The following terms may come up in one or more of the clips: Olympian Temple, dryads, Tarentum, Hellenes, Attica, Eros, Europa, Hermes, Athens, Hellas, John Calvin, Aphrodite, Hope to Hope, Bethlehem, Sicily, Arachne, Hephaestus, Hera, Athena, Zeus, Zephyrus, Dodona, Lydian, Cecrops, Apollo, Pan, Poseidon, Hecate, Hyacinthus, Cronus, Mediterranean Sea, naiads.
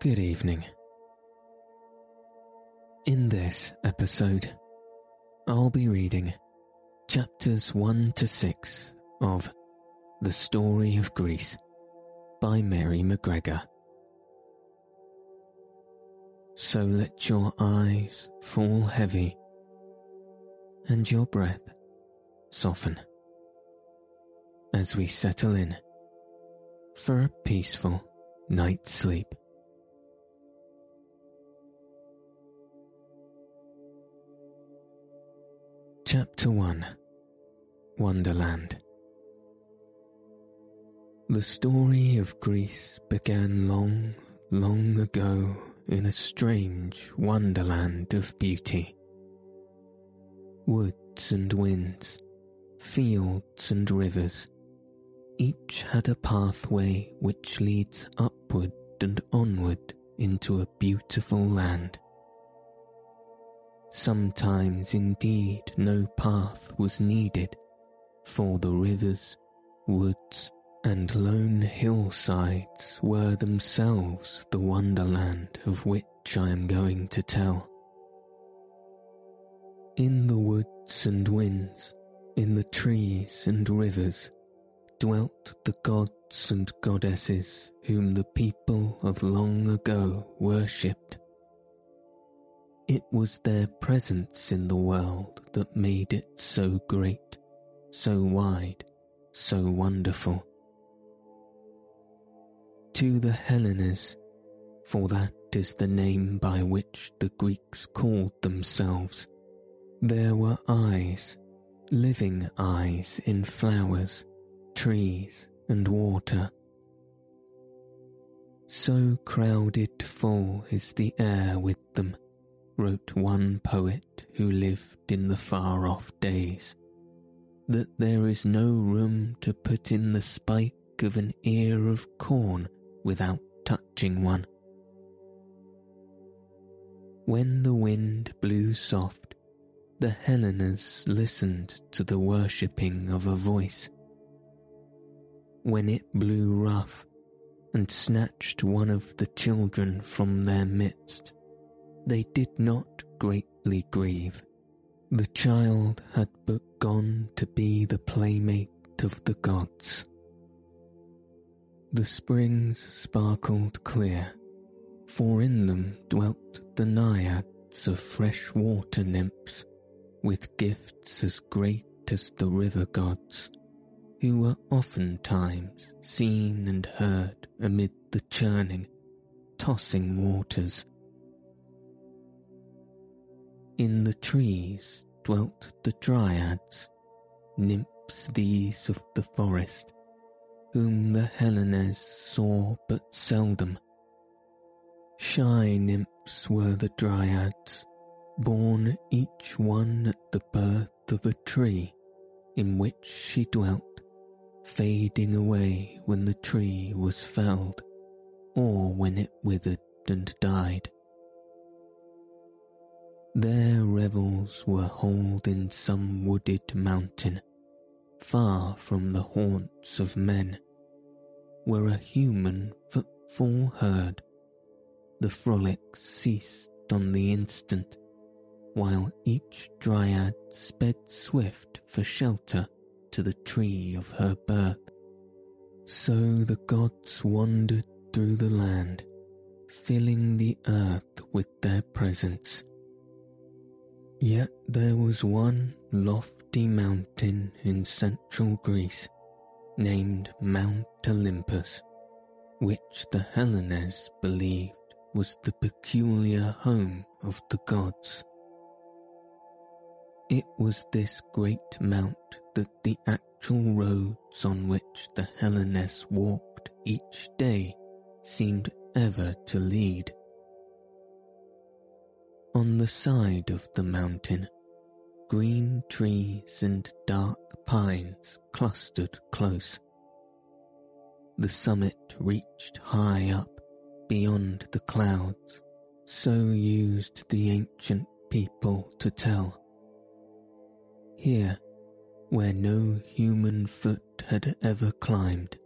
Good evening. In this episode, I'll be reading chapters 1 to 6 of The Story of Greece by Mary McGregor. So let your eyes fall heavy and your breath soften as we settle in for a peaceful night's sleep. Chapter 1. Wonderland. The story of Greece began long, long ago in a strange wonderland of beauty. Woods and winds, fields and rivers, each had a pathway which leads upward and onward into a beautiful land. Sometimes indeed no path was needed, for the rivers, woods, and lone hillsides were themselves the wonderland of which I am going to tell. In the woods and winds, in the trees and rivers, dwelt the gods and goddesses whom the people of long ago worshipped. It was their presence in the world that made it so great, so wide, so wonderful. To the Hellenes, for that is the name by which the Greeks called themselves, there were eyes, living eyes in flowers, trees, and water. So crowded full is the air with them, wrote one poet who lived in the far-off days, that there is no room to put in the spike of an ear of corn without touching one. When the wind blew soft, the Hellenes listened to the worshipping of a voice. When it blew rough and snatched one of the children from their midst, they did not greatly grieve. The child had but gone to be the playmate of the gods. The springs sparkled clear, for in them dwelt the naiads of fresh water nymphs, with gifts as great as the river gods, who were oftentimes seen and heard amid the churning, tossing waters. In the trees dwelt the dryads, nymphs these of the forest, whom the Hellenes saw but seldom. Shy nymphs were the dryads, born each one at the birth of a tree, in which she dwelt, fading away when the tree was felled, or when it withered and died. Their revels were held in some wooded mountain, far from the haunts of men, where a human footfall heard. The frolics ceased on the instant, while each dryad sped swift for shelter to the tree of her birth. So the gods wandered through the land, filling the earth with their presence. Yet there was one lofty mountain in central Greece, named Mount Olympus, which the Hellenes believed was the peculiar home of the gods. It was this great mount that the actual roads on which the Hellenes walked each day seemed ever to lead. On the side of the mountain, green trees and dark pines clustered close. The summit reached high up beyond the clouds, so used the ancient people to tell. Here, where no human foot had ever climbed,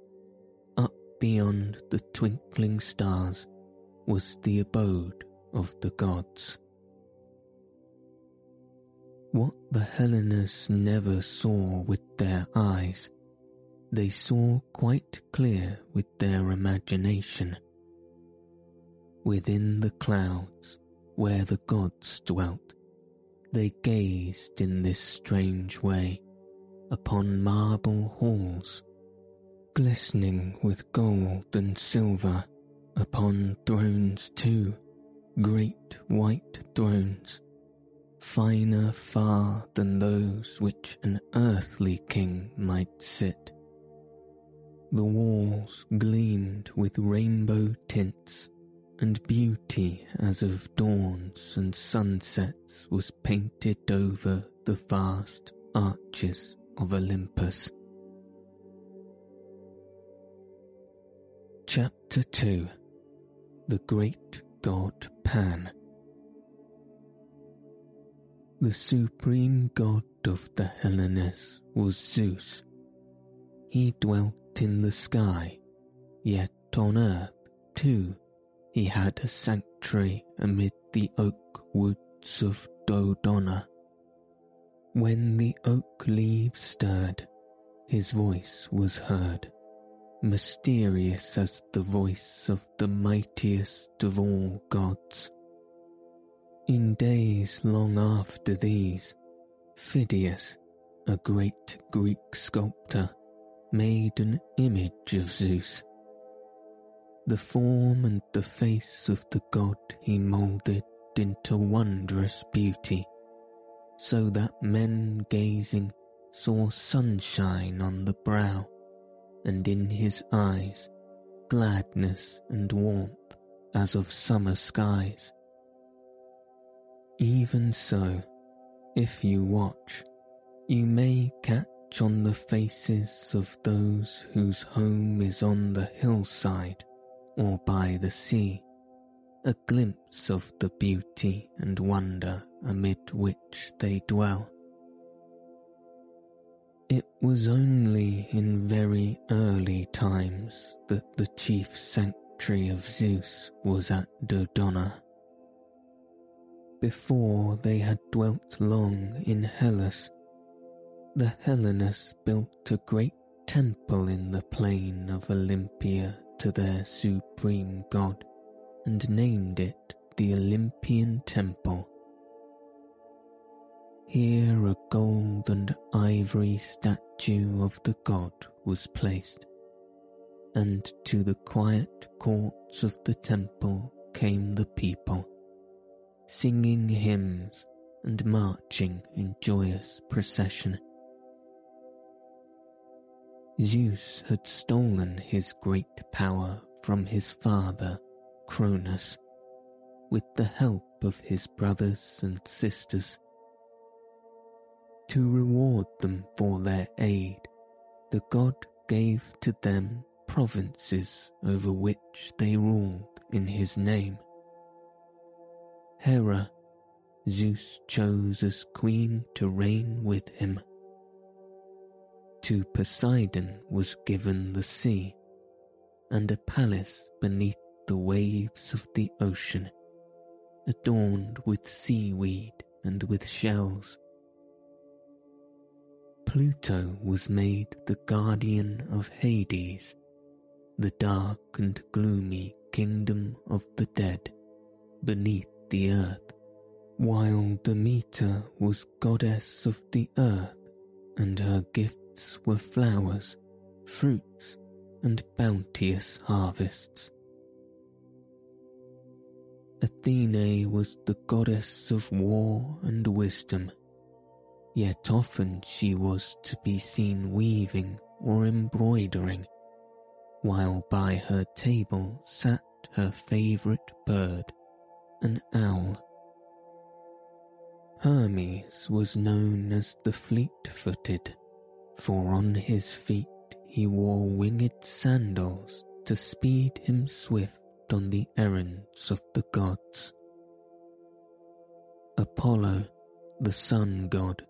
up beyond the twinkling stars, was the abode of the gods. What the Hellenes never saw with their eyes, they saw quite clear with their imagination. Within the clouds, where the gods dwelt, they gazed in this strange way upon marble halls, glistening with gold and silver, upon thrones too, great white thrones, finer far than those which an earthly king might sit. The walls gleamed with rainbow tints, and beauty as of dawns and sunsets was painted over the vast arches of Olympus. Chapter 2. The Great God Pan. The supreme god of the Hellenes was Zeus. He dwelt in the sky, yet on earth, too, he had a sanctuary amid the oak woods of Dodona. When the oak leaves stirred, his voice was heard, mysterious as the voice of the mightiest of all gods. In days long after these, Phidias, a great Greek sculptor, made an image of Zeus. The form and the face of the god he moulded into wondrous beauty, so that men gazing saw sunshine on the brow, and in his eyes gladness and warmth as of summer skies. Even so, if you watch, you may catch on the faces of those whose home is on the hillside or by the sea a glimpse of the beauty and wonder amid which they dwell. It was only in very early times that the chief sanctuary of Zeus was at Dodona. Before they had dwelt long in Hellas, the Hellenes built a great temple in the plain of Olympia to their supreme god, and named it the Olympian Temple. Here a gold and ivory statue of the god was placed, and to the quiet courts of the temple came the people, singing hymns and marching in joyous procession. Zeus had stolen his great power from his father, Cronus, with the help of his brothers and sisters. To reward them for their aid, the god gave to them provinces over which they ruled in his name. Hera, Zeus chose as queen to reign with him. To Poseidon was given the sea, and a palace beneath the waves of the ocean, adorned with seaweed and with shells. Pluto was made the guardian of Hades, the dark and gloomy kingdom of the dead, beneath the earth, while Demeter was goddess of the earth, and her gifts were flowers, fruits, and bounteous harvests. Athena was the goddess of war and wisdom, yet often she was to be seen weaving or embroidering, while by her table sat her favourite bird, an owl. Hermes was known as the fleet-footed, for on his feet he wore winged sandals to speed him swift on the errands of the gods. Apollo, the sun god,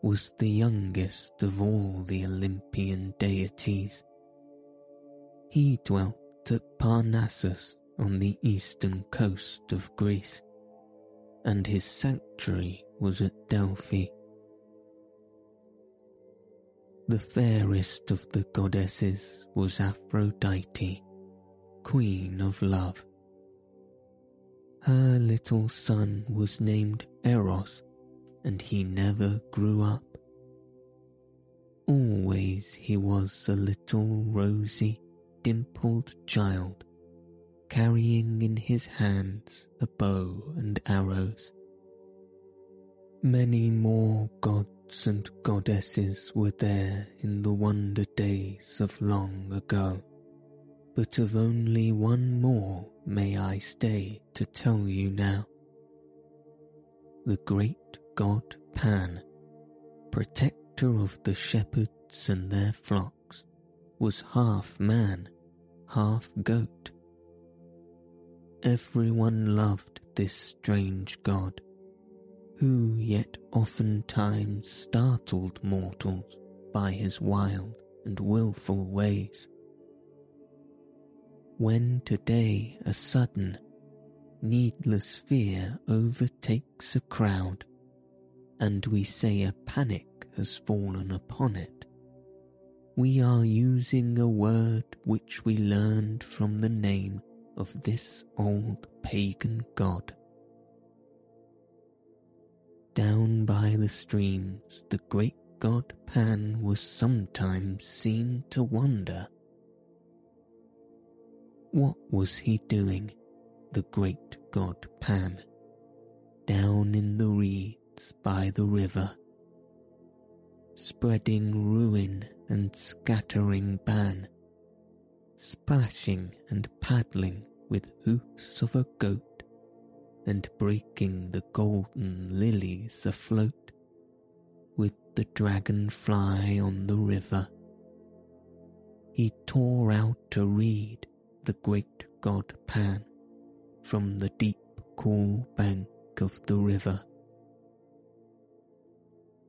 was the youngest of all the Olympian deities. He dwelt at Parnassus on the eastern coast of Greece, and his sanctuary was at Delphi. The fairest of the goddesses was Aphrodite, queen of love. Her little son was named Eros, and he never grew up. Always he was a little rosy, dimpled child, carrying in his hands a bow and arrows. Many more gods and goddesses were there in the wonder days of long ago, but of only one more may I stay to tell you now. The great god Pan, protector of the shepherds and their flocks, was half man, half goat. Everyone loved this strange god, who yet oftentimes startled mortals by his wild and wilful ways. When today a sudden, needless fear overtakes a crowd, and we say a panic has fallen upon it, we are using a word which we learned from the name of this old pagan god. Down by the streams, the great god Pan was sometimes seen to wander. What was he doing, the great god Pan, down in the reeds by the river, spreading ruin and scattering ban, splashing and paddling with hoofs of a goat, and breaking the golden lilies afloat with the dragonfly on the river? He tore out a reed, the great god Pan, from the deep cool bank of the river,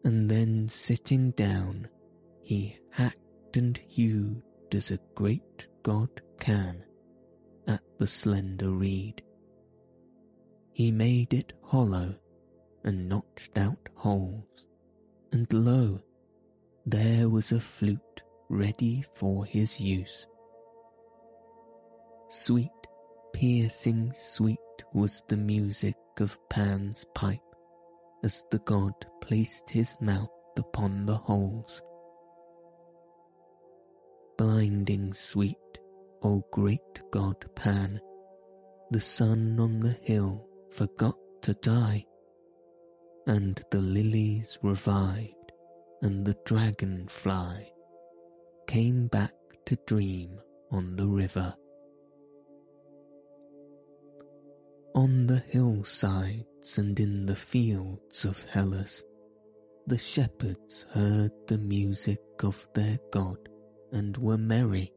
and then sitting down, he hacked and hewed as a great god can at the slender reed. He made it hollow and notched out holes, and lo, there was a flute ready for his use. Sweet, piercing sweet was the music of Pan's pipe as the god placed his mouth upon the holes. Blinding sweet, O great god Pan, the sun on the hill forgot to die, and the lilies revived, and the dragonfly came back to dream on the river. On the hillsides and in the fields of Hellas, the shepherds heard the music of their god and were merry,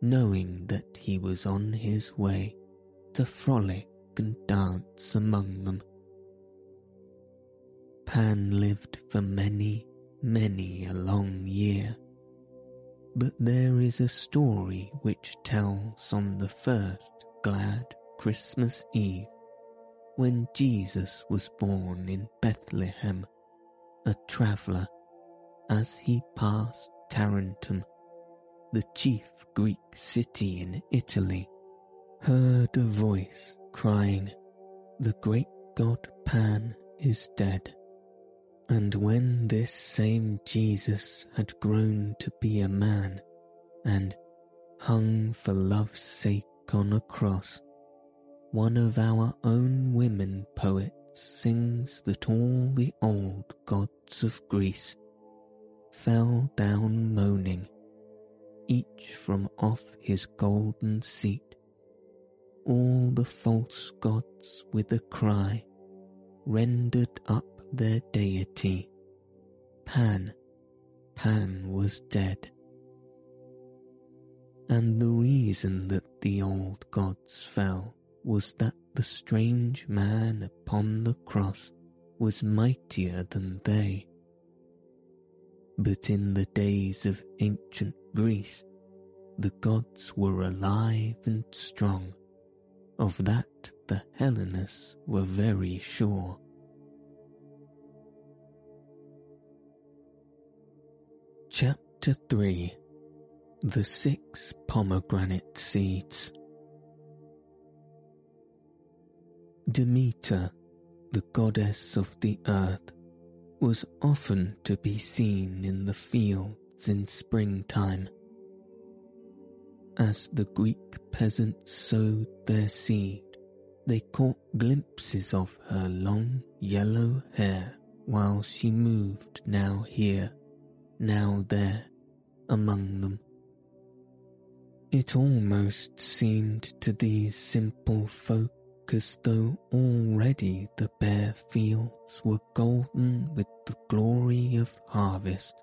knowing that he was on his way to frolic and dance among them. Pan lived for many, many a long year, but there is a story which tells on the first glad Christmas Eve, when Jesus was born in Bethlehem, a traveller, as he passed Tarentum, the chief Greek city in Italy, heard a voice crying, "The great god Pan is dead." And when this same Jesus had grown to be a man, and hung for love's sake on a cross, one of our own women poets sings that all the old gods of Greece fell down moaning, each from off his golden seat, all the false gods with a cry rendered up their deity. Pan was dead. And the reason that the old gods fell was that the strange man upon the cross was mightier than they. But in the days of ancient Greece, the gods were alive and strong. Of that the Hellenes were very sure. Chapter 3. The Six Pomegranate Seeds. Demeter, the goddess of the earth, was often to be seen in the fields in springtime. As the Greek peasants sowed their seed, they caught glimpses of her long yellow hair while she moved now here, now there, among them. It almost seemed to these simple folk as though already the bare fields were golden with the glory of harvest.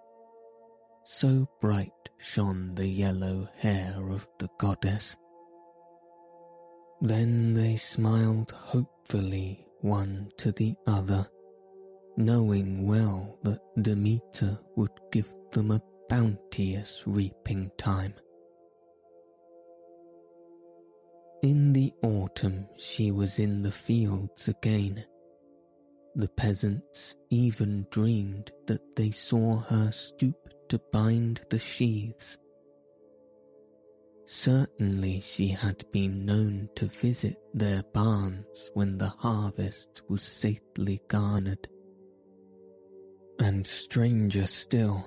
So bright shone the yellow hair of the goddess. Then they smiled hopefully one to the other, knowing well that Demeter would give them a bounteous reaping time. In the autumn she was in the fields again. The peasants even dreamed that they saw her stoop to bind the sheaves. Certainly she had been known to visit their barns when the harvest was safely garnered. And stranger still,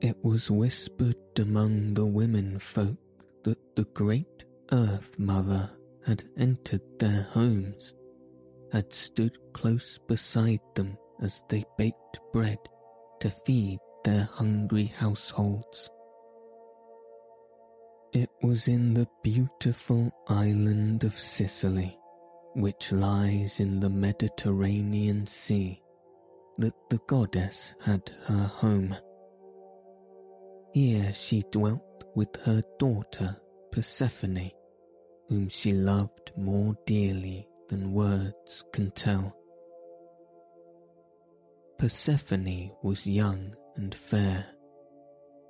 it was whispered among the women folk that the great Earth Mother had entered their homes, had stood close beside them as they baked bread to feed their hungry households. It was in the beautiful island of Sicily, which lies in the Mediterranean Sea, that the goddess had her home. Here she dwelt with her daughter Persephone, whom she loved more dearly than words can tell. Persephone was young and fair,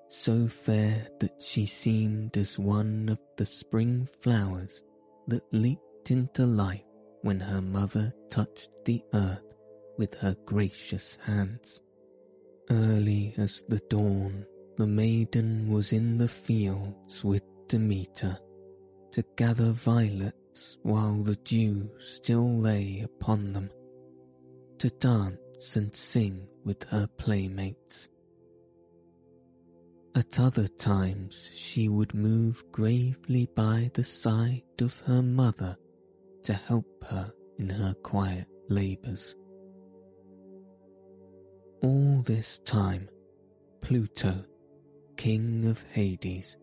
so fair that she seemed as one of the spring flowers that leaped into life when her mother touched the earth with her gracious hands. Early as the dawn, the maiden was in the fields with Demeter to gather violets while the dew still lay upon them, to dance and sing with her playmates. At other times she would move gravely by the side of her mother to help her in her quiet labours. All this time, Pluto, king of Hades,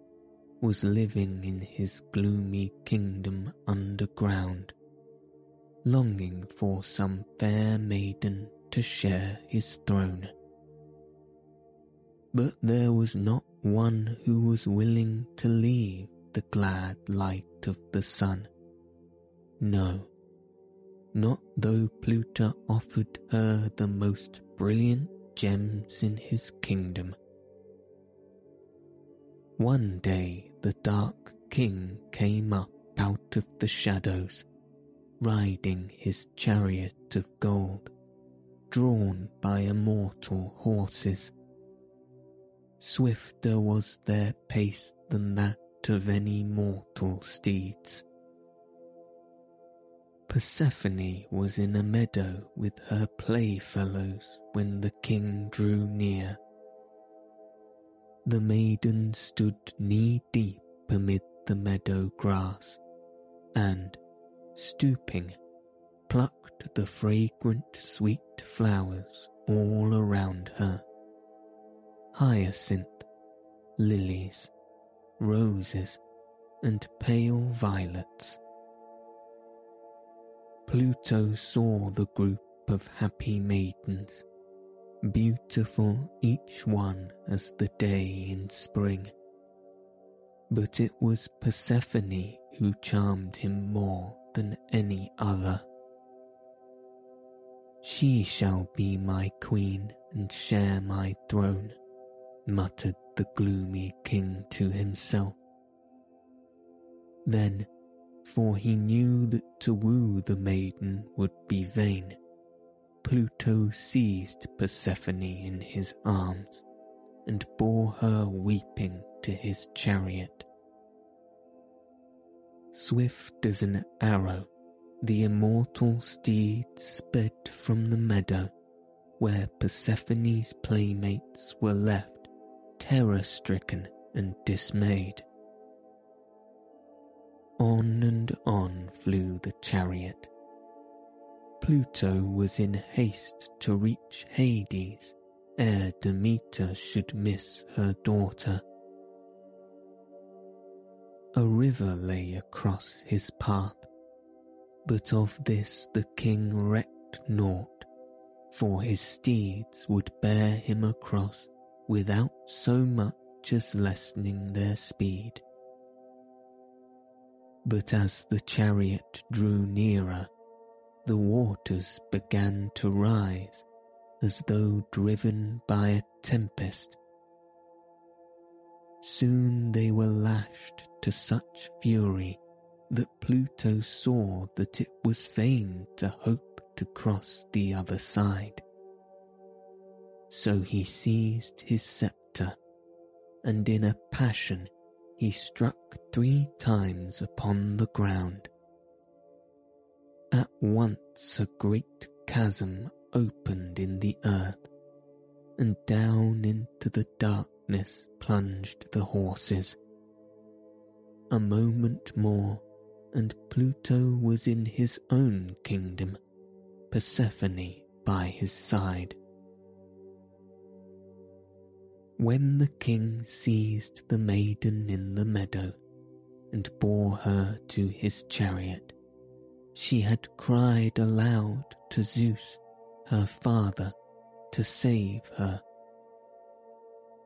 was living in his gloomy kingdom underground, longing for some fair maiden to share his throne. But there was not one who was willing to leave the glad light of the sun. No, not though Pluto offered her the most brilliant gems in his kingdom. One day the dark king came up out of the shadows, riding his chariot of gold, drawn by immortal horses. Swifter was their pace than that of any mortal steeds. Persephone was in a meadow with her playfellows when the king drew near. The maiden stood knee-deep amid the meadow grass, and, stooping, plucked the fragrant sweet flowers all around her. Hyacinth, lilies, roses, and pale violets. Pluto saw the group of happy maidens, beautiful each one as the day in spring. But it was Persephone who charmed him more than any other. "She shall be my queen and share my throne," muttered the gloomy king to himself. Then, for he knew that to woo the maiden would be vain, Pluto seized Persephone in his arms and bore her weeping to his chariot. Swift as an arrow, the immortal steed sped from the meadow where Persephone's playmates were left, terror-stricken and dismayed. On and on flew the chariot. Pluto was in haste to reach Hades ere Demeter should miss her daughter. A river lay across his path, but of this the king recked naught, for his steeds would bear him across without so much as lessening their speed. But as the chariot drew nearer, the waters began to rise as though driven by a tempest. Soon they were lashed to such fury that Pluto saw that it was vain to hope to cross the other side. So he seized his sceptre, and in a passion he struck 3 times upon the ground. At once a great chasm opened in the earth, and down into the darkness plunged the horses. A moment more, and Pluto was in his own kingdom, Persephone by his side. When the king seized the maiden in the meadow and bore her to his chariot, she had cried aloud to Zeus, her father, to save her.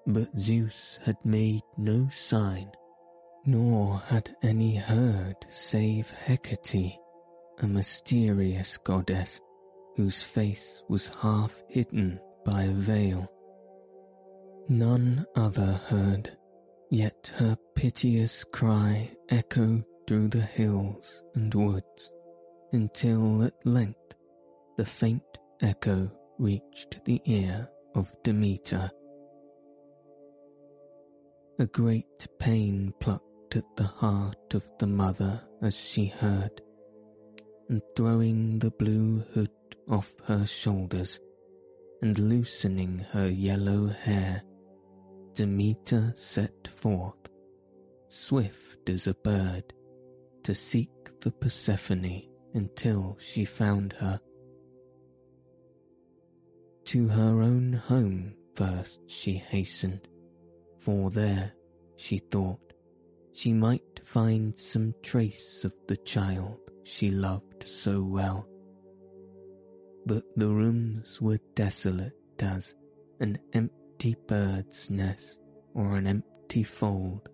But Zeus had made no sign, nor had any heard save Hecate, a mysterious goddess whose face was half hidden by a veil. None other heard, yet her piteous cry echoed through the hills and woods, until at length the faint echo reached the ear of Demeter. A great pain plucked at the heart of the mother as she heard, and throwing the blue hood off her shoulders and loosening her yellow hair, Demeter set forth, swift as a bird, to seek for Persephone until she found her. To her own home first she hastened, for there, she thought, she might find some trace of the child she loved so well. But the rooms were desolate as an empty bird's nest or an empty fold.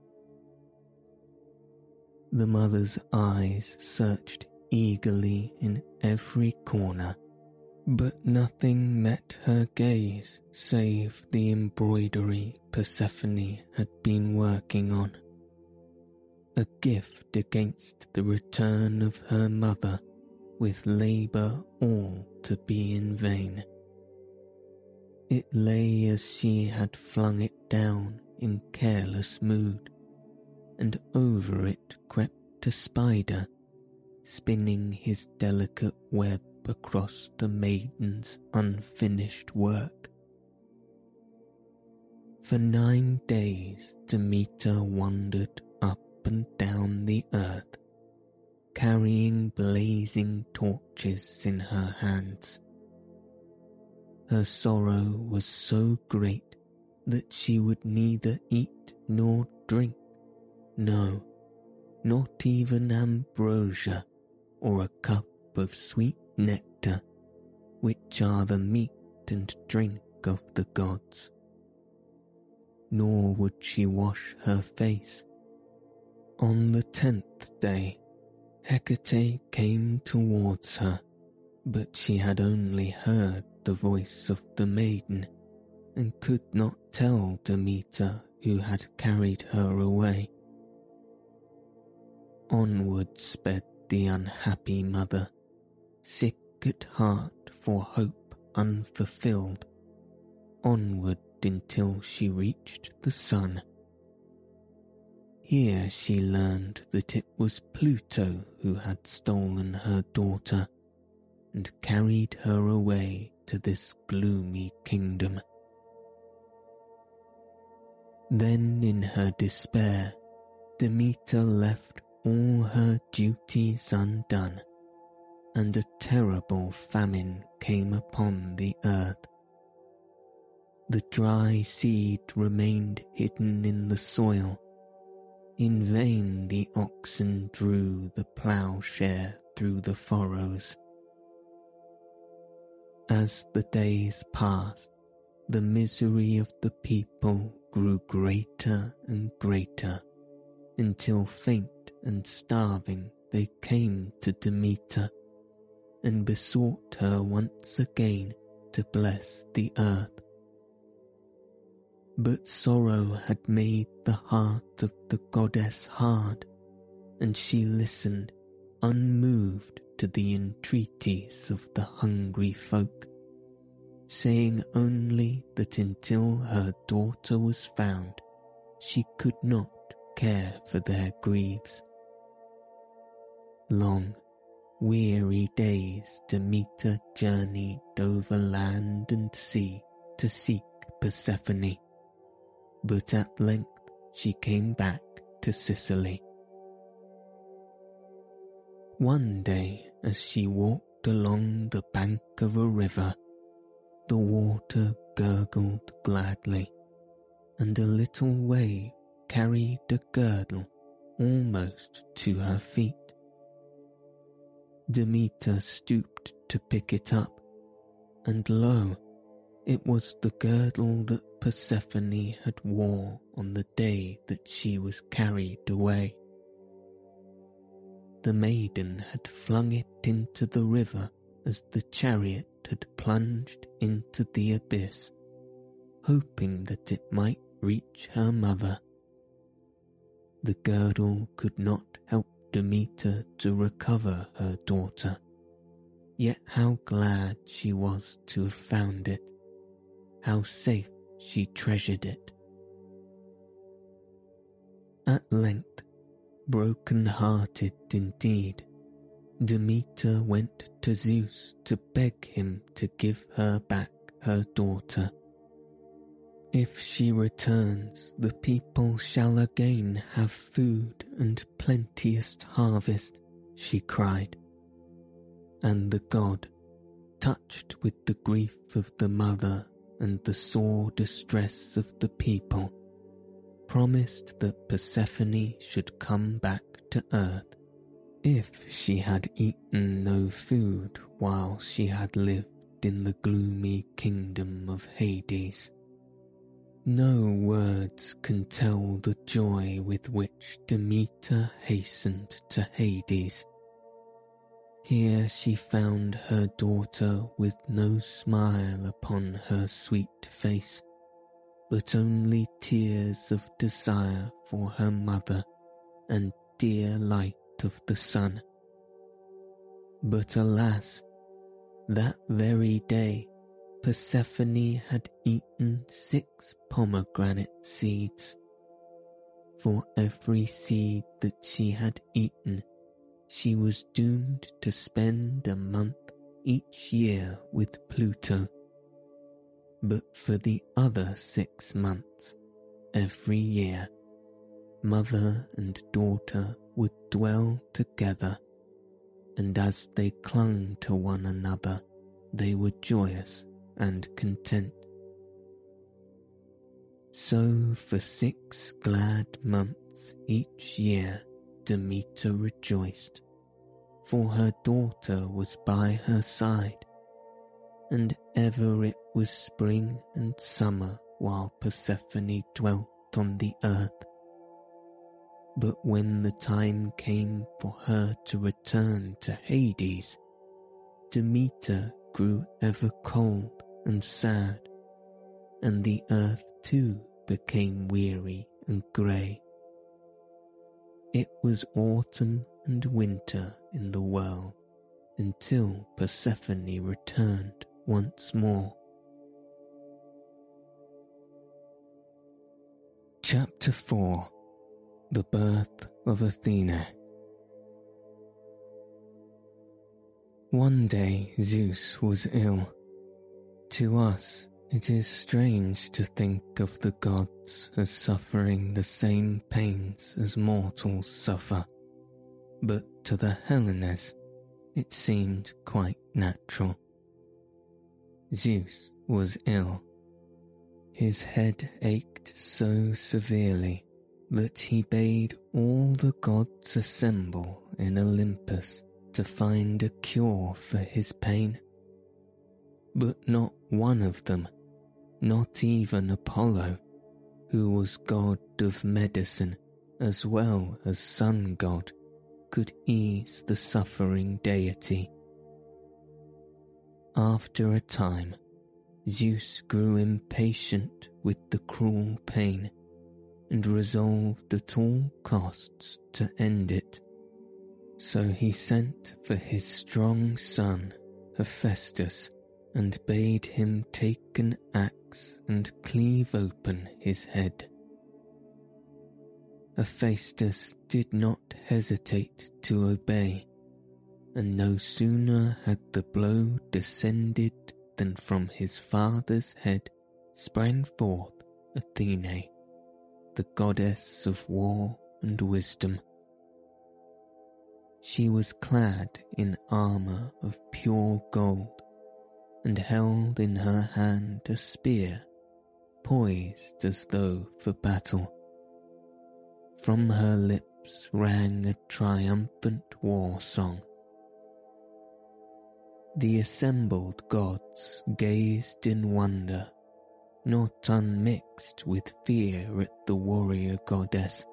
The mother's eyes searched eagerly in every corner, but nothing met her gaze save the embroidery Persephone had been working on, a gift against the return of her mother, with labour all to be in vain. It lay as she had flung it down in careless mood, and over it crept a spider, spinning his delicate web across the maiden's unfinished work. For 9 days Demeter wandered up and down the earth, carrying blazing torches in her hands. Her sorrow was so great that she would neither eat nor drink, no, not even ambrosia or a cup of sweet nectar, which are the meat and drink of the gods. Nor would she wash her face. On the 10th day, Hecate came towards her, but she had only heard the voice of the maiden, and could not tell Demeter who had carried her away. Onward sped the unhappy mother, sick at heart for hope unfulfilled, onward until she reached the sun. Here she learned that it was Pluto who had stolen her daughter and carried her away to this gloomy kingdom. Then in her despair, Demeter left all her duties undone, and a terrible famine came upon the earth. The dry seed remained hidden in the soil. In vain the oxen drew the ploughshare through the furrows. As the days passed, the misery of the people grew greater and greater, until faint and starving they came to Demeter and besought her once again to bless the earth. But sorrow had made the heart of the goddess hard, and she listened, unmoved, to the entreaties of the hungry folk, saying only that until her daughter was found, she could not care for their griefs. Long, weary days Demeter journeyed over land and sea to seek Persephone, but at length she came back to Sicily. One day, as she walked along the bank of a river, the water gurgled gladly, and a little wave carried a girdle almost to her feet. Demeter stooped to pick it up, and lo, it was the girdle that Persephone had wore on the day that she was carried away. The maiden had flung it into the river as the chariot had plunged into the abyss, hoping that it might reach her mother. The girdle could not help Demeter to recover her daughter, yet how glad she was to have found it, how safe she treasured it. At length, broken-hearted indeed, Demeter went to Zeus to beg him to give her back her daughter. If she returns, the people shall again have food and plenteous harvest, she cried. And the god, touched with the grief of the mother and the sore distress of the people, promised that Persephone should come back to earth, if she had eaten no food while she had lived in the gloomy kingdom of Hades. No words can tell the joy with which Demeter hastened to Hades. Here she found her daughter with no smile upon her sweet face, but only tears of desire for her mother and dear light of the sun. But alas, that very day Persephone had eaten 6 pomegranate seeds. For every seed that she had eaten, she was doomed to spend a month each year with Pluto. But for the other 6 months, every year, mother and daughter would dwell together and as they clung to one another, they were joyous and content. So for 6 glad months each year Demeter rejoiced, for her daughter was by her side, and ever it was spring and summer while Persephone dwelt on the earth. But when the time came for her to return to Hades, Demeter grew ever cold and sad, and the earth too became weary and grey. It was autumn and winter in the world until Persephone returned once more. Chapter 4. The Birth of Athena. One day Zeus was ill. To us it is strange to think of the gods as suffering the same pains as mortals suffer, but to the Hellenes it seemed quite natural. Zeus was ill. His head ached so severely that he bade all the gods assemble in Olympus to find a cure for his pain. But not one of them, not even Apollo, who was god of medicine as well as sun god, could ease the suffering deity. After a time, Zeus grew impatient with the cruel pain and resolved at all costs to end it. So he sent for his strong son, Hephaestus, and bade him take an axe and cleave open his head. Hephaestus did not hesitate to obey, and no sooner had the blow descended than from his father's head sprang forth Athena, the goddess of war and wisdom. She was clad in armour of pure gold, and held in her hand a spear, poised as though for battle. From her lips rang a triumphant war song. The assembled gods gazed in wonder, not unmixed with fear at the warrior goddess,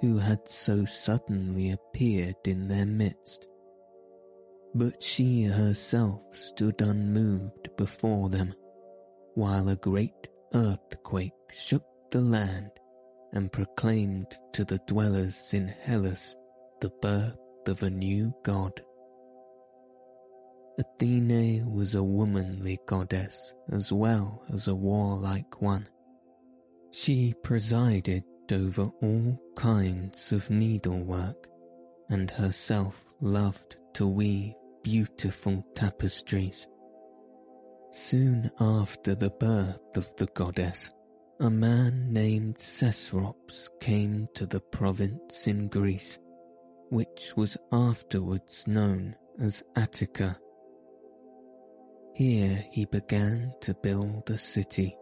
who had so suddenly appeared in their midst. But she herself stood unmoved before them, while a great earthquake shook the land and proclaimed to the dwellers in Hellas the birth of a new god. Athena was a womanly goddess as well as a warlike one. She presided over all kinds of needlework, and herself loved to weave beautiful tapestries. Soon after the birth of the goddess, a man named Cecrops came to the province in Greece, which was afterwards known as Attica. Here he began to build a city,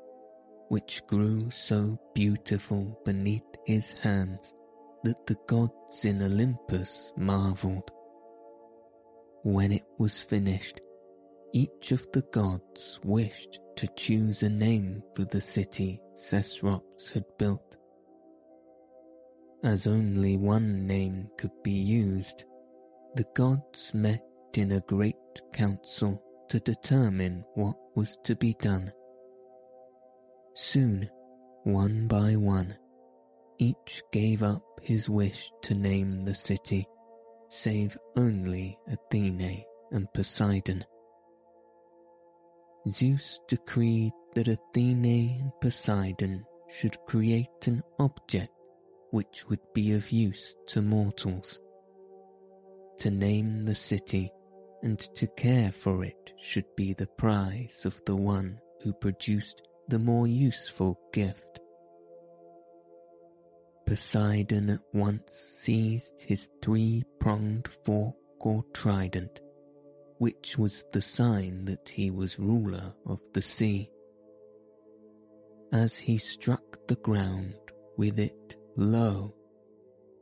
which grew so beautiful beneath his hands that the gods in Olympus marvelled. When it was finished, each of the gods wished to choose a name for the city Cecrops had built. As only one name could be used, the gods met in a great council to determine what was to be done. Soon, one by one, each gave up his wish to name the city, save only Athena and Poseidon. Zeus decreed that Athena and Poseidon should create an object which would be of use to mortals. To name the city and to care for it should be the prize of the one who produced the more useful gift. Poseidon at once seized his 3-pronged fork or trident, which was the sign that he was ruler of the sea. As he struck the ground with it, lo,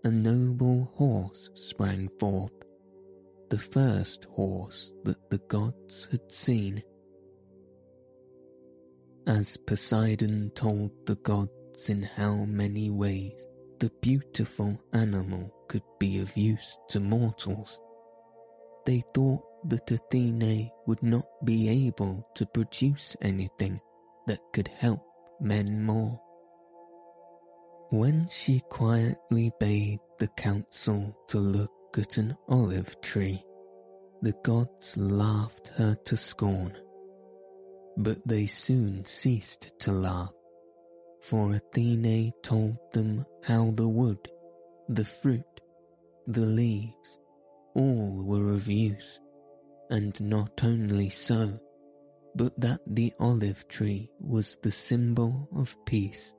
a noble horse sprang forth, the first horse that the gods had seen. As Poseidon told the gods in how many ways the beautiful animal could be of use to mortals, they thought that Athena would not be able to produce anything that could help men more. When she quietly bade the council to look at an olive tree, the gods laughed her to scorn. But they soon ceased to laugh, for Athena told them how the wood, the fruit, the leaves, all were of use, and not only so, but that the olive tree was the symbol of peace,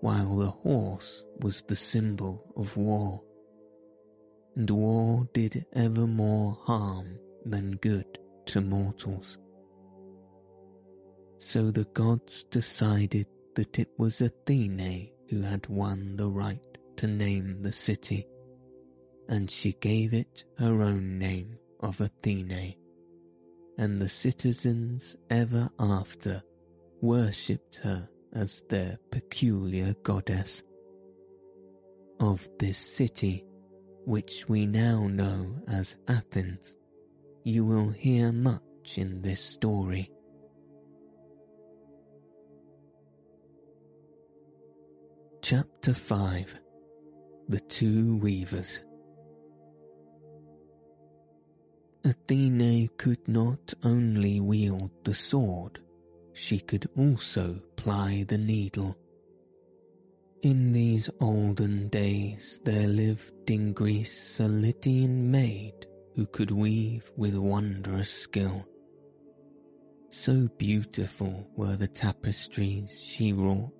while the horse was the symbol of war. And war did ever more harm than good to mortals. So the gods decided that it was Athena who had won the right to name the city, and she gave it her own name of Athena, and the citizens ever after worshipped her as their peculiar goddess. Of this city, which we now know as Athens, you will hear much in this story. Chapter 5. The Two Weavers. Athena could not only wield the sword, she could also ply the needle. In these olden days there lived in Greece a Lydian maid who could weave with wondrous skill. So beautiful were the tapestries she wrought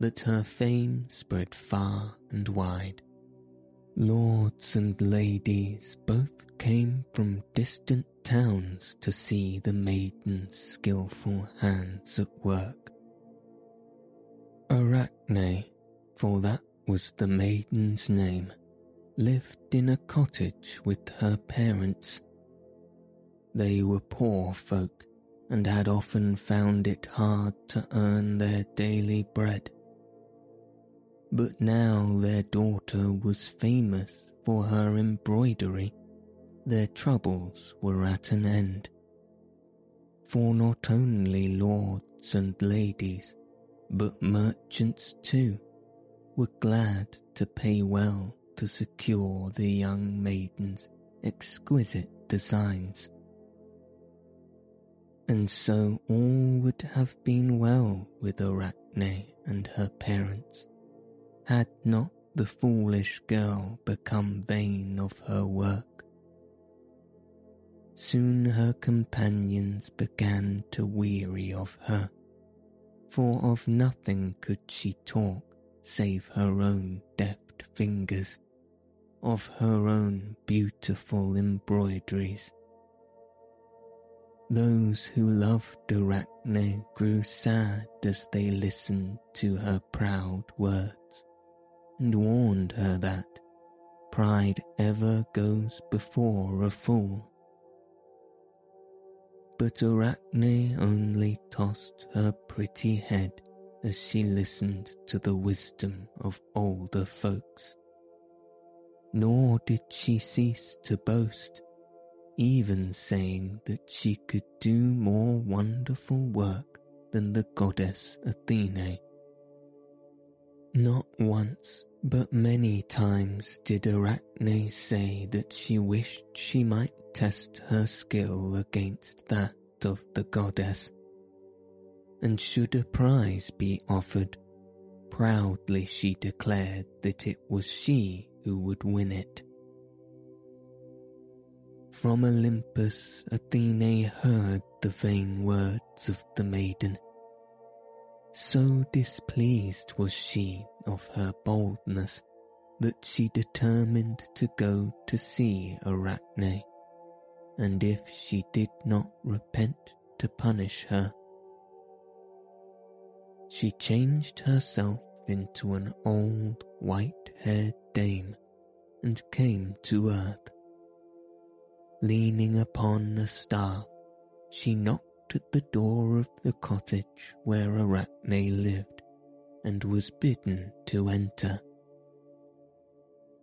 that her fame spread far and wide. Lords and ladies both came from distant towns to see the maiden's skilful hands at work. Arachne, for that was the maiden's name, lived in a cottage with her parents. They were poor folk and had often found it hard to earn their daily bread. But now their daughter was famous for her embroidery. Their troubles were at an end, for not only lords and ladies, but merchants too, were glad to pay well to secure the young maiden's exquisite designs. And so all would have been well with Arachne and her parents, had not the foolish girl become vain of her work. Soon her companions began to weary of her, for of nothing could she talk save her own deft fingers, of her own beautiful embroideries. Those who loved Arachne grew sad as they listened to her proud words, and warned her that pride ever goes before a fool. But Arachne only tossed her pretty head as she listened to the wisdom of older folks. Nor did she cease to boast, even saying that she could do more wonderful work than the goddess Athena. Not once, but many times did Arachne say that she wished she might test her skill against that of the goddess, and should a prize be offered, proudly she declared that it was she who would win it. From Olympus Athena heard the vain words of the maiden. So displeased was she of her boldness that she determined to go to see Arachne, and if she did not repent, to punish her. She changed herself into an old white-haired dame and came to earth. Leaning upon a staff, she knocked at the door of the cottage where Arachne lived and was bidden to enter.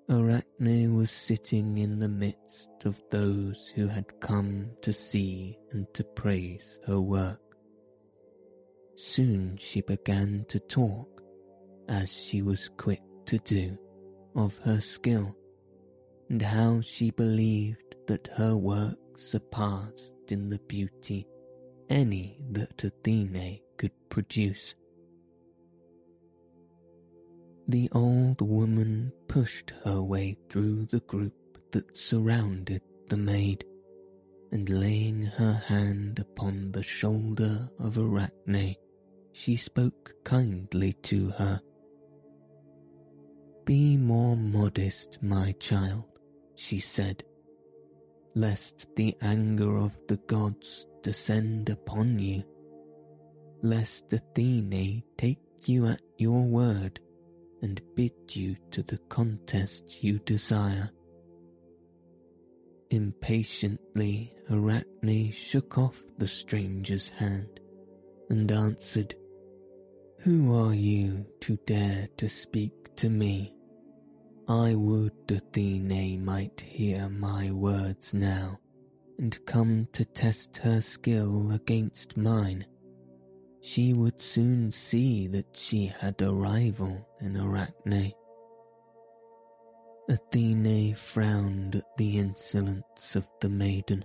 Arachne was sitting in the midst of those who had come to see and to praise her work. Soon she began to talk, as she was quick to do, of her skill, and how she believed that her work surpassed in the beauty any that Athena could produce. The old woman pushed her way through the group that surrounded the maid, and laying her hand upon the shoulder of Arachne, she spoke kindly to her. "Be more modest, my child," she said, "lest the anger of the gods descend upon you, lest Athena take you at your word and bid you to the contest you desire." Impatiently Arachne shook off the stranger's hand and answered, "Who are you to dare to speak to me? I would Athena might hear my words now and come to test her skill against mine. She would soon see that she had a rival in Arachne." Athena frowned at the insolence of the maiden.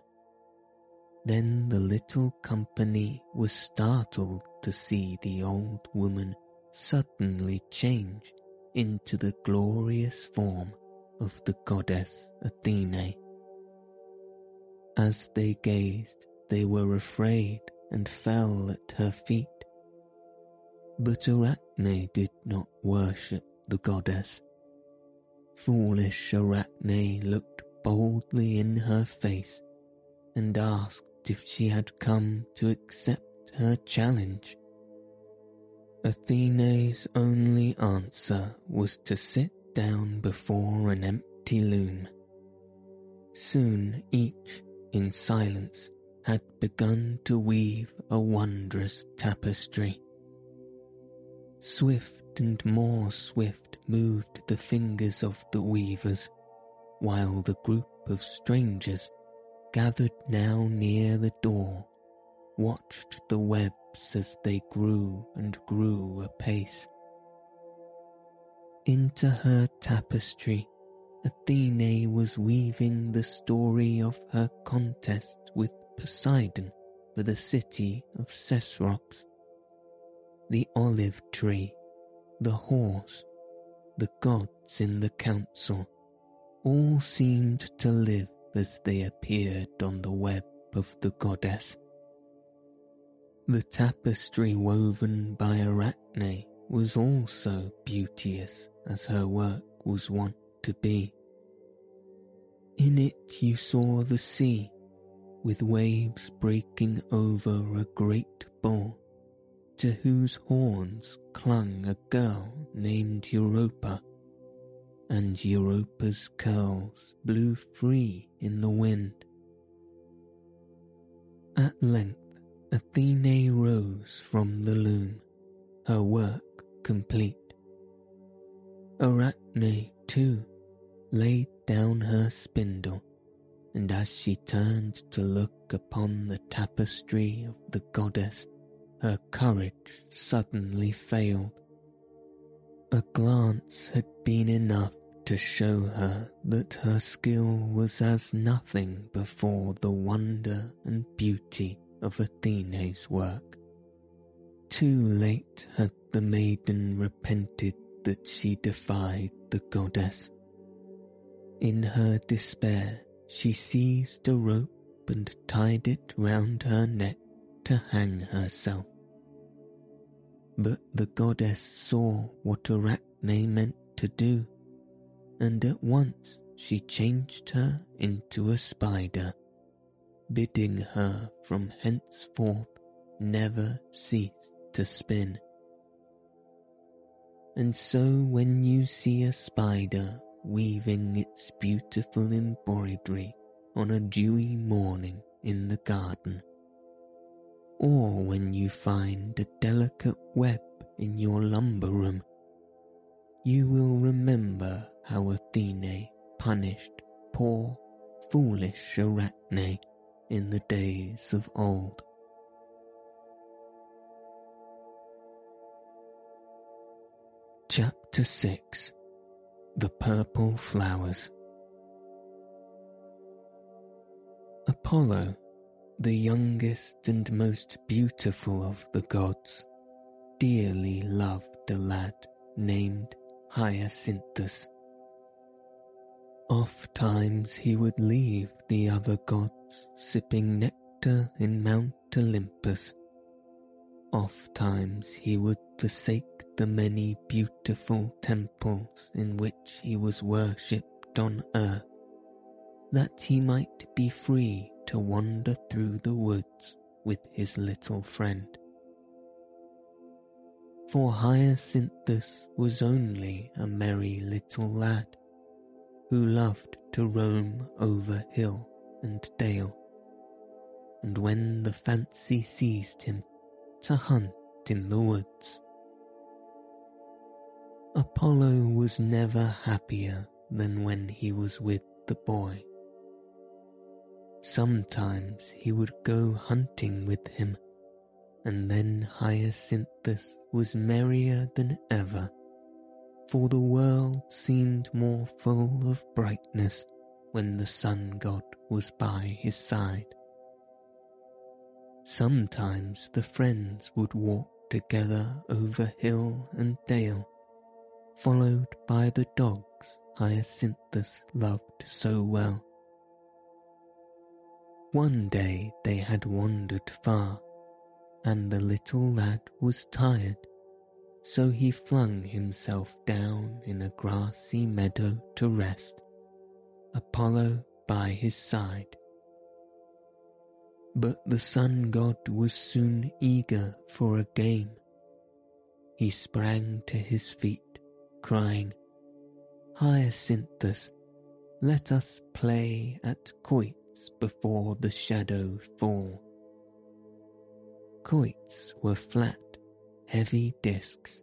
Then the little company was startled to see the old woman suddenly change into the glorious form of the goddess Athena. As they gazed, they were afraid and fell at her feet. But Arachne did not worship the goddess. Foolish Arachne looked boldly in her face and asked if she had come to accept her challenge. Athena's only answer was to sit down before an empty loom. Soon each, in silence, had begun to weave a wondrous tapestry. Swift and more swift moved the fingers of the weavers, while the group of strangers, gathered now near the door, watched the webs as they grew and grew apace. Into her tapestry Athena was weaving the story of her contest with Poseidon for the city of Cecrops. The olive tree, the horse, the gods in the council, all seemed to live as they appeared on the web of the goddess. The tapestry woven by Arachne was also beauteous as her work was wont to be. In it you saw the sea, with waves breaking over a great bull, to whose horns clung a girl named Europa, and Europa's curls blew free in the wind. At length Athena rose from the loom, her work complete. Arachne, too, laid down her spindle, and as she turned to look upon the tapestry of the goddess, her courage suddenly failed. A glance had been enough to show her that her skill was as nothing before the wonder and beauty of Athena's work. Too late had the maiden repented that she defied the goddess. In her despair, she seized a rope and tied it round her neck to hang herself. But the goddess saw what Arachne meant to do, and at once she changed her into a spider, bidding her from henceforth never cease to spin. And so when you see a spider weaving its beautiful embroidery on a dewy morning in the garden, or when you find a delicate web in your lumber room, you will remember how Athene punished poor, foolish Arachne in the days of old. Chapter 6. The Purple Flowers. Apollo, the youngest and most beautiful of the gods, dearly loved a lad named Hyacinthus. Oft times he would leave the other gods sipping nectar in Mount Olympus. Oft times he would forsake the many beautiful temples in which he was worshipped on earth, that he might be free to wander through the woods with his little friend. For Hyacinthus was only a merry little lad, who loved to roam over hill and dale, and when the fancy seized him, to hunt in the woods. Apollo was never happier than when he was with the boy. Sometimes he would go hunting with him, and then Hyacinthus was merrier than ever, for the world seemed more full of brightness when the sun god was by his side. Sometimes the friends would walk together over hill and dale, followed by the dogs Hyacinthus loved so well. One day they had wandered far, and the little lad was tired, so he flung himself down in a grassy meadow to rest, Apollo by his side. But the sun god was soon eager for a game. He sprang to his feet, crying, "Hyacinthus, let us play at quoits before the shadows fall." Quoits were flat, heavy discs,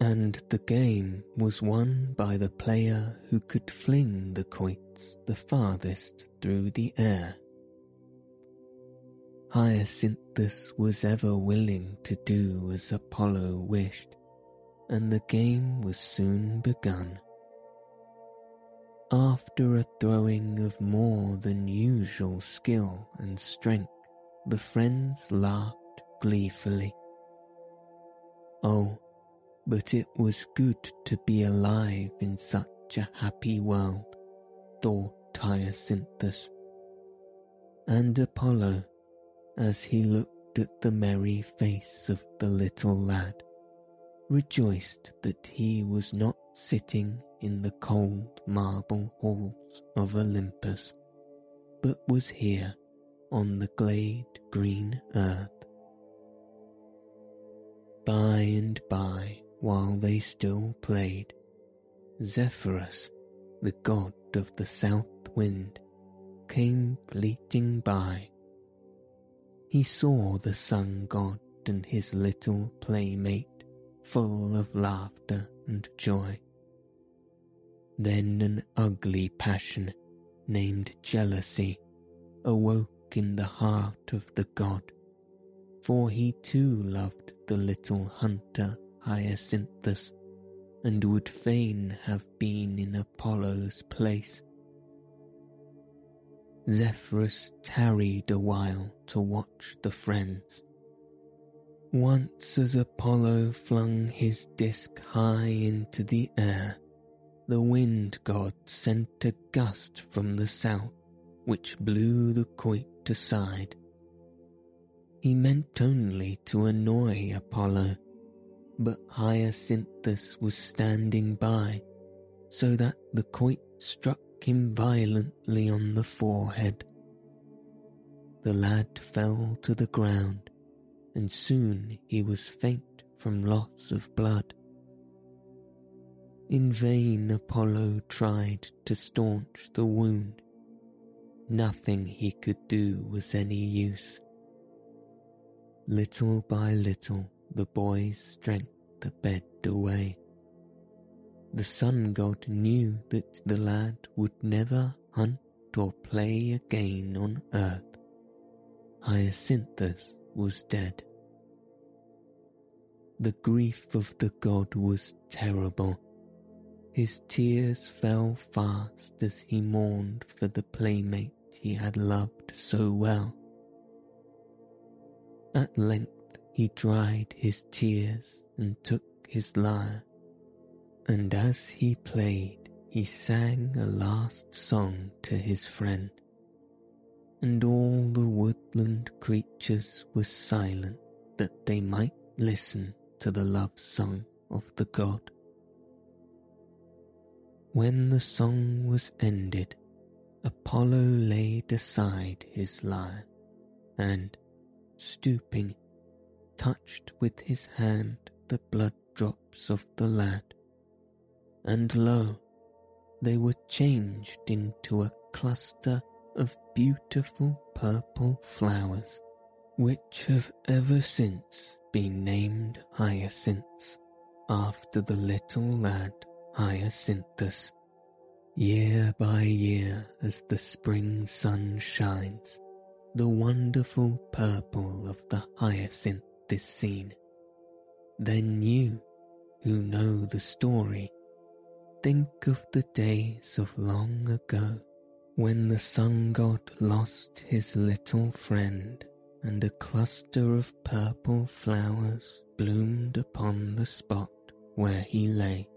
and the game was won by the player who could fling the quoits the farthest through the air. Hyacinthus was ever willing to do as Apollo wished, and the game was soon begun. After a throwing of more than usual skill and strength, the friends laughed gleefully. Oh, but it was good to be alive in such a happy world, thought Hyacinthus. And Apollo, as he looked at the merry face of the little lad, rejoiced that he was not sitting in the cold marble halls of Olympus, but was here on the glade green earth. By and by, while they still played, Zephyrus, the god of the south wind, came fleeting by. He saw the sun god and his little playmate, full of laughter and joy. Then an ugly passion, named jealousy, awoke in the heart of the god, for he too loved the little hunter Hyacinthus, and would fain have been in Apollo's place. Zephyrus tarried a while to watch the friends. Once as Apollo flung his disc high into the air, the wind god sent a gust from the south, which blew the quoit aside. He meant only to annoy Apollo, but Hyacinthus was standing by, so that the quoit struck him violently on the forehead. The lad fell to the ground, and soon he was faint from loss of blood. In vain Apollo tried to staunch the wound. Nothing he could do was any use. Little by little the boy's strength ebbed away. The sun god knew that the lad would never hunt or play again on earth. Hyacinthus was dead. The grief of the god was terrible. His tears fell fast as he mourned for the playmate he had loved so well. At length he dried his tears and took his lyre, and as he played he sang a last song to his friend, and all the woodland creatures were silent that they might listen to the love song of the god. When the song was ended, Apollo laid aside his lyre and, stooping, touched with his hand the blood drops of the lad, and lo, they were changed into a cluster of beautiful purple flowers, which have ever since been named hyacinths, after the little lad Hyacinthus. Year by year, as the spring sun shines, the wonderful purple of the hyacinth is seen. Then you, who know the story, think of the days of long ago, when the sun god lost his little friend, and a cluster of purple flowers bloomed upon the spot where he lay.